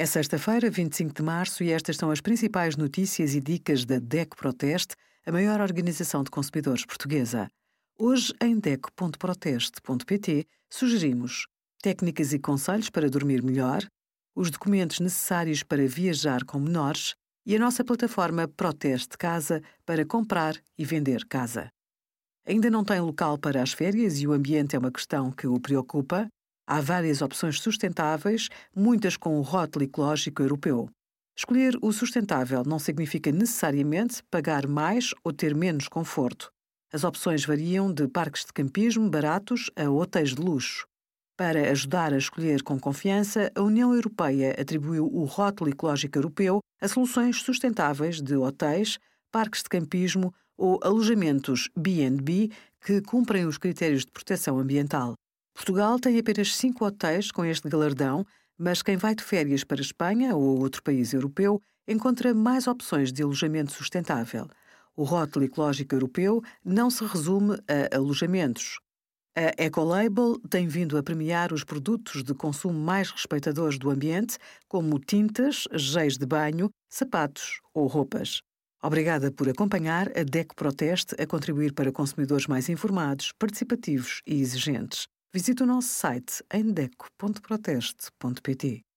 É sexta-feira, 25 de março, e estas são as principais notícias e dicas da DECO Proteste, a maior organização de consumidores portuguesa. Hoje, em deco.proteste.pt, sugerimos técnicas e conselhos para dormir melhor, os documentos necessários para viajar com menores e a nossa plataforma Proteste Casa para comprar e vender casa. Ainda não tem local para as férias e o ambiente é uma questão que o preocupa? Há várias opções sustentáveis, muitas com o rótulo ecológico europeu. Escolher o sustentável não significa necessariamente pagar mais ou ter menos conforto. As opções variam de parques de campismo baratos a hotéis de luxo. Para ajudar a escolher com confiança, a União Europeia atribuiu o rótulo ecológico europeu a soluções sustentáveis de hotéis, parques de campismo ou alojamentos B&B que cumprem os critérios de proteção ambiental. Portugal tem apenas 5 hotéis com este galardão, mas quem vai de férias para Espanha ou outro país europeu encontra mais opções de alojamento sustentável. O rótulo ecológico europeu não se resume a alojamentos. A Ecolabel tem vindo a premiar os produtos de consumo mais respeitadores do ambiente, como tintas, géis de banho, sapatos ou roupas. Obrigada por acompanhar a DECO Proteste a contribuir para consumidores mais informados, participativos e exigentes. Visite o nosso site em deco.proteste.pt.